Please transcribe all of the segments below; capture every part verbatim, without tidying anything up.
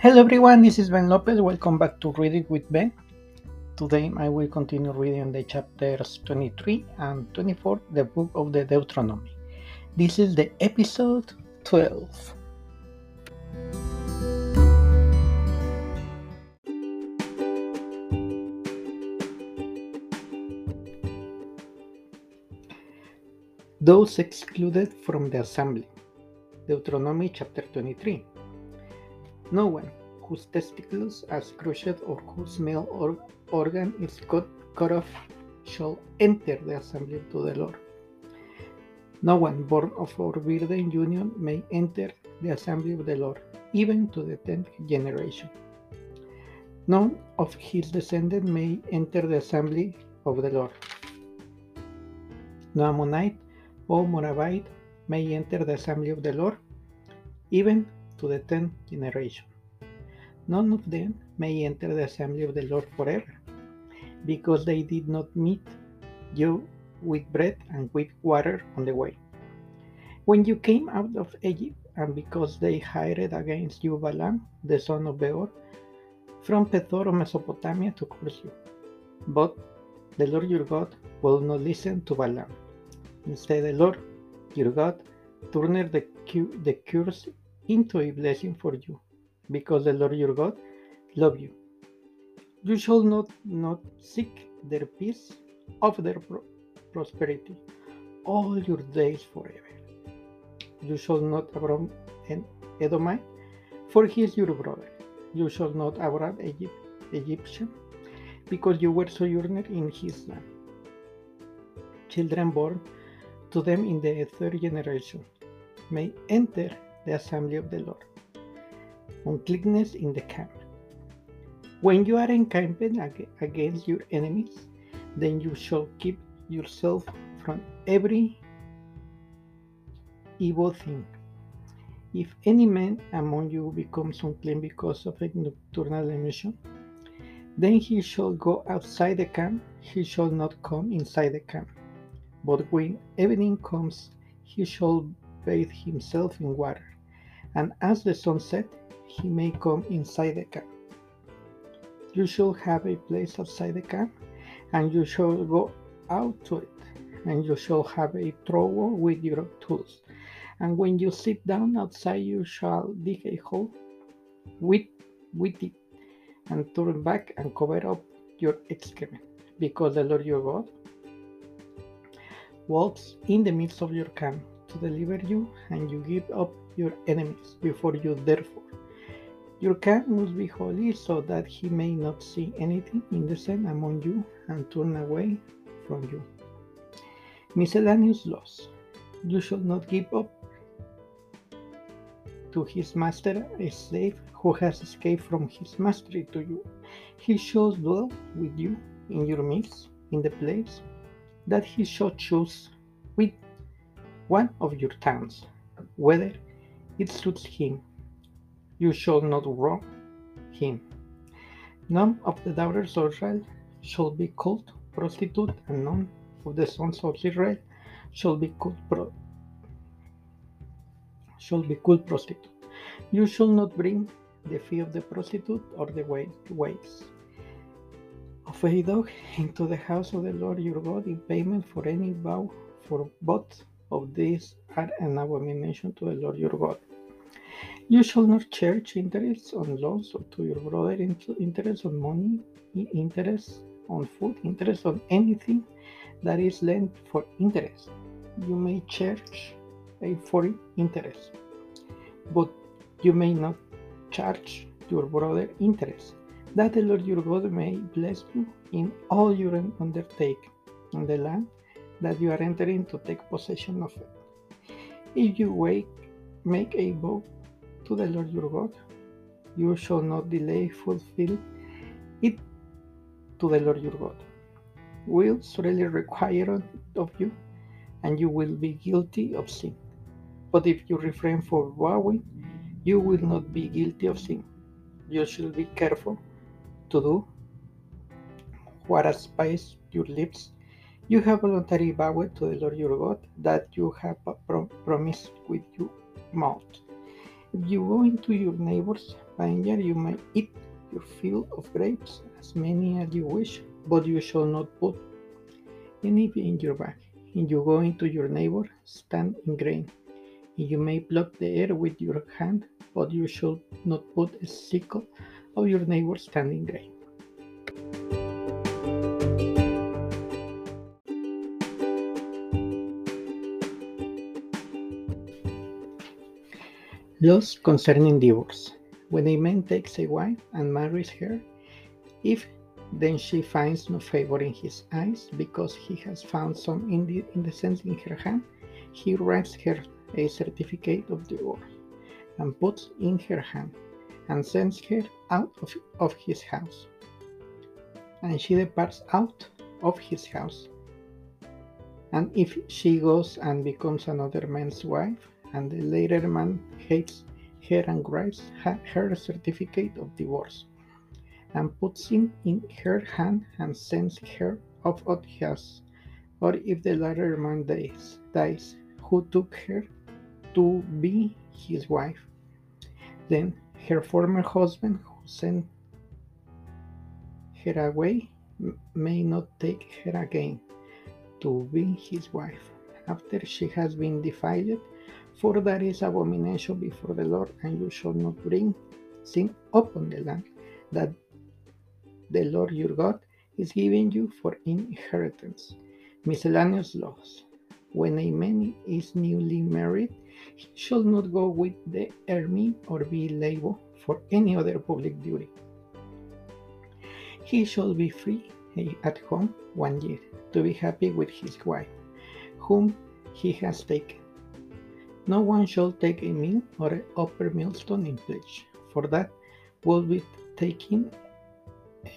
Hello everyone, this is Ben Lopez. Welcome back to Read It with Ben. Today I will continue reading the chapters twenty-three and twenty-four, the book of the Deuteronomy. This is the episode twelve. Those excluded from the assembly. Deuteronomy chapter twenty-three. No one whose testicles are crushed or whose male or organ is cut, cut off shall enter the assembly to the Lord. No one born of a virgin union may enter the assembly of the Lord, even to the tenth generation. None of his descendants may enter the assembly of the Lord. No Ammonite or Moabite may enter the assembly of the Lord, even to the tenth generation. None of them may enter the assembly of the Lord forever, because they did not meet you with bread and with water on the way, when you came out of Egypt, and because they hired against you Balaam, the son of Beor, from Pethor of Mesopotamia to curse you. But the Lord your God will not listen to Balaam. Instead, the Lord your God turned the, cu- the curse into a blessing for you, because the Lord your God loves you. You shall not, not seek their peace of their pro- prosperity all your days forever. You shall not abhor an Edomite, for he is your brother. You shall not abhor Egypt, Egyptian, because you were sojourner in his land. Children born to them in the third generation may enter the assembly of the Lord. Uncleanness in the camp. When you are encamped against your enemies, then you shall keep yourself from every evil thing. If any man among you becomes unclean because of a nocturnal emission, then he shall go outside the camp, he shall not come inside the camp. But when evening comes, he shall bathe himself in water, and as the sun set, he may come inside the camp. You shall have a place outside the camp, and you shall go out to it, and you shall have a trough with your tools. And when you sit down outside, you shall dig a hole with, with it, and turn back and cover up your excrement, because the Lord your God walks in the midst of your camp to deliver you, and you give up your enemies before you. Therefore, your camp must be holy, so that he may not see anything indecent among you and turn away from you. Miscellaneous laws. You shall not give up to his master a slave who has escaped from his mastery to you. He shall dwell with you in your midst, in the place that he shall choose with one of your towns, whether it suits him. You shall not wrong him. None of the daughters of Israel shall be called prostitute, and none of the sons of Israel shall be called pro- shall be called prostitute. You shall not bring the fee of the prostitute or the wages of a dog into the house of the Lord your God in payment for any vow, for both of these are an abomination to the Lord your God. You shall not charge interest on loans to your brother, interest on money, interest on food, interest on anything that is lent for interest. You may charge a foreign interest, but you may not charge your brother interest, that the Lord your God may bless you in all your undertaking on the land that you are entering to take possession of it. If you wake, make a vow to the Lord your God, you shall not delay fulfill it to the Lord your God. Will surely require of you, and you will be guilty of sin. But if you refrain from vowing, you will not be guilty of sin. You shall be careful to do what aspies your lips. You have voluntarily vowed to the Lord your God that you have pro- promised with your mouth. If you go into your neighbor's danger, you may eat your field of grapes, as many as you wish, but you shall not put any in your bag. And you go into your neighbor, stand in grain. And you may pluck the air with your hand, but you shall not put a sickle of your neighbor's stand in grain. Laws concerning divorce. When a man takes a wife and marries her, if then she finds no favor in his eyes, because he has found some indecence in her hand, he writes her a certificate of divorce, and puts in her hand, and sends her out of, of his house. And she departs out of his house. And if she goes and becomes another man's wife, and the later man hates her and writes her certificate of divorce, and puts it in her hand and sends her off of his, or if the latter man dies, dies, who took her to be his wife, then her former husband who sent her away may not take her again to be his wife, after she has been defiled, for that is abomination before the Lord, and you shall not bring sin upon the land that the Lord your God is giving you for inheritance. Miscellaneous laws. When a man is newly married, he shall not go with the army or be liable for any other public duty. He shall be free at home one year, to be happy with his wife, whom he has taken. No one shall take a mill or an upper millstone in pledge, for that will be taking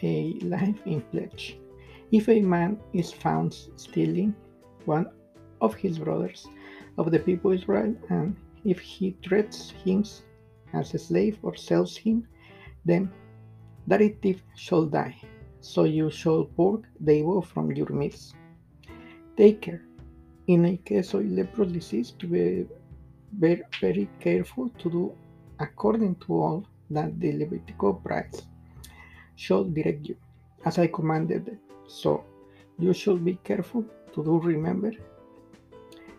a life in pledge. If a man is found stealing one of his brothers of the people of Israel, and if he treats him as a slave or sells him, then that thief shall die. So you shall purge the evil from your midst. Take care, in a case of leprous disease, to be very, very careful to do according to all that the Levitical priest shall direct you, as I commanded them. So you shall be careful to do remember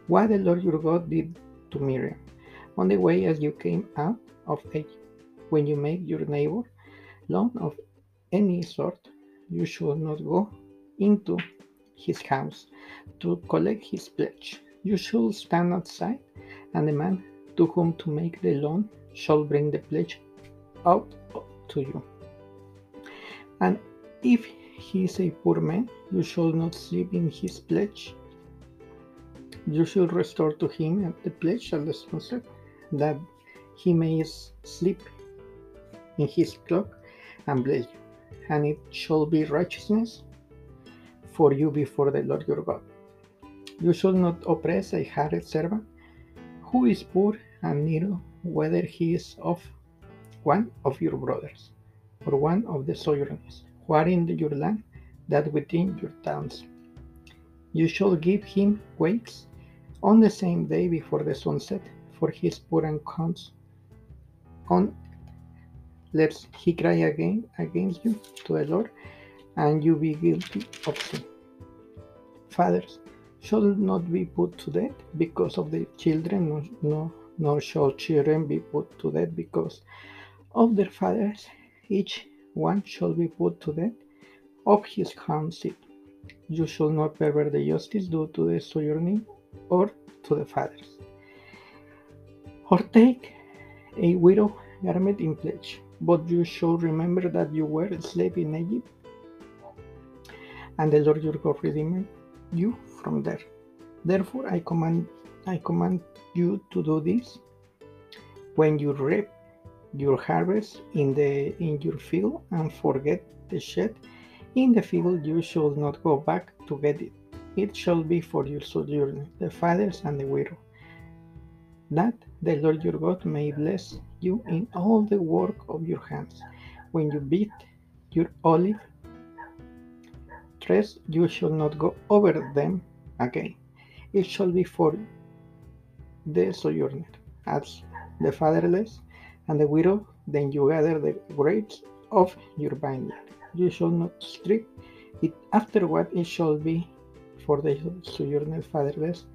what the Lord your God did to Miriam on the way as you came out of Egypt. When you make your neighbor loan of any sort, you shall not go into his house to collect his pledge. You shall stand outside, and the man to whom to make the loan shall bring the pledge out to you. And if he is a poor man, you shall not sleep in his pledge. You shall restore to him the pledge at the sunset, that he may sleep in his cloak and bless you. And it shall be righteousness for you before the Lord your God. You shall not oppress a hired servant who is poor and needy, whether he is of one of your brothers, or one of the sojourners who are in your land, that within your towns. You shall give him wages on the same day before the sunset, for his poor and counts on, lest he cry again against you to the Lord, and you be guilty of sin. Fathers shall not be put to death because of their children, nor, nor, nor shall children be put to death because of their fathers. Each one shall be put to death of his own seed. You shall not pervert the justice due to the sojourning or to the fathers, or take a widow garment in pledge. But you shall remember that you were a slave in Egypt, and the Lord your God redeemed you from there. Therefore, I command, I command you to do this when you reap your harvest in the in your field, and forget the shed in the field. You shall not go back to get it. It shall be for your sojourner, the fathers and the widow, that the Lord your God may bless you in all the work of your hands. When you beat your olive trees, you shall not go over them again. It shall be for the sojourner, as the fatherless, and the widow, then you gather the grapes of your vineyard. You shall not strip it afterward, it shall be for the sojourner fatherless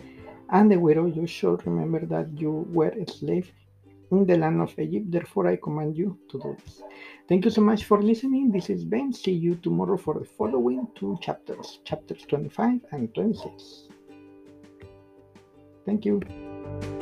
and the widow. You shall remember that you were a slave in the land of Egypt, therefore I command you to do this. Thank you so much for listening. This is Ben. See you tomorrow for the following two chapters, chapters twenty-five and twenty-six. Thank you.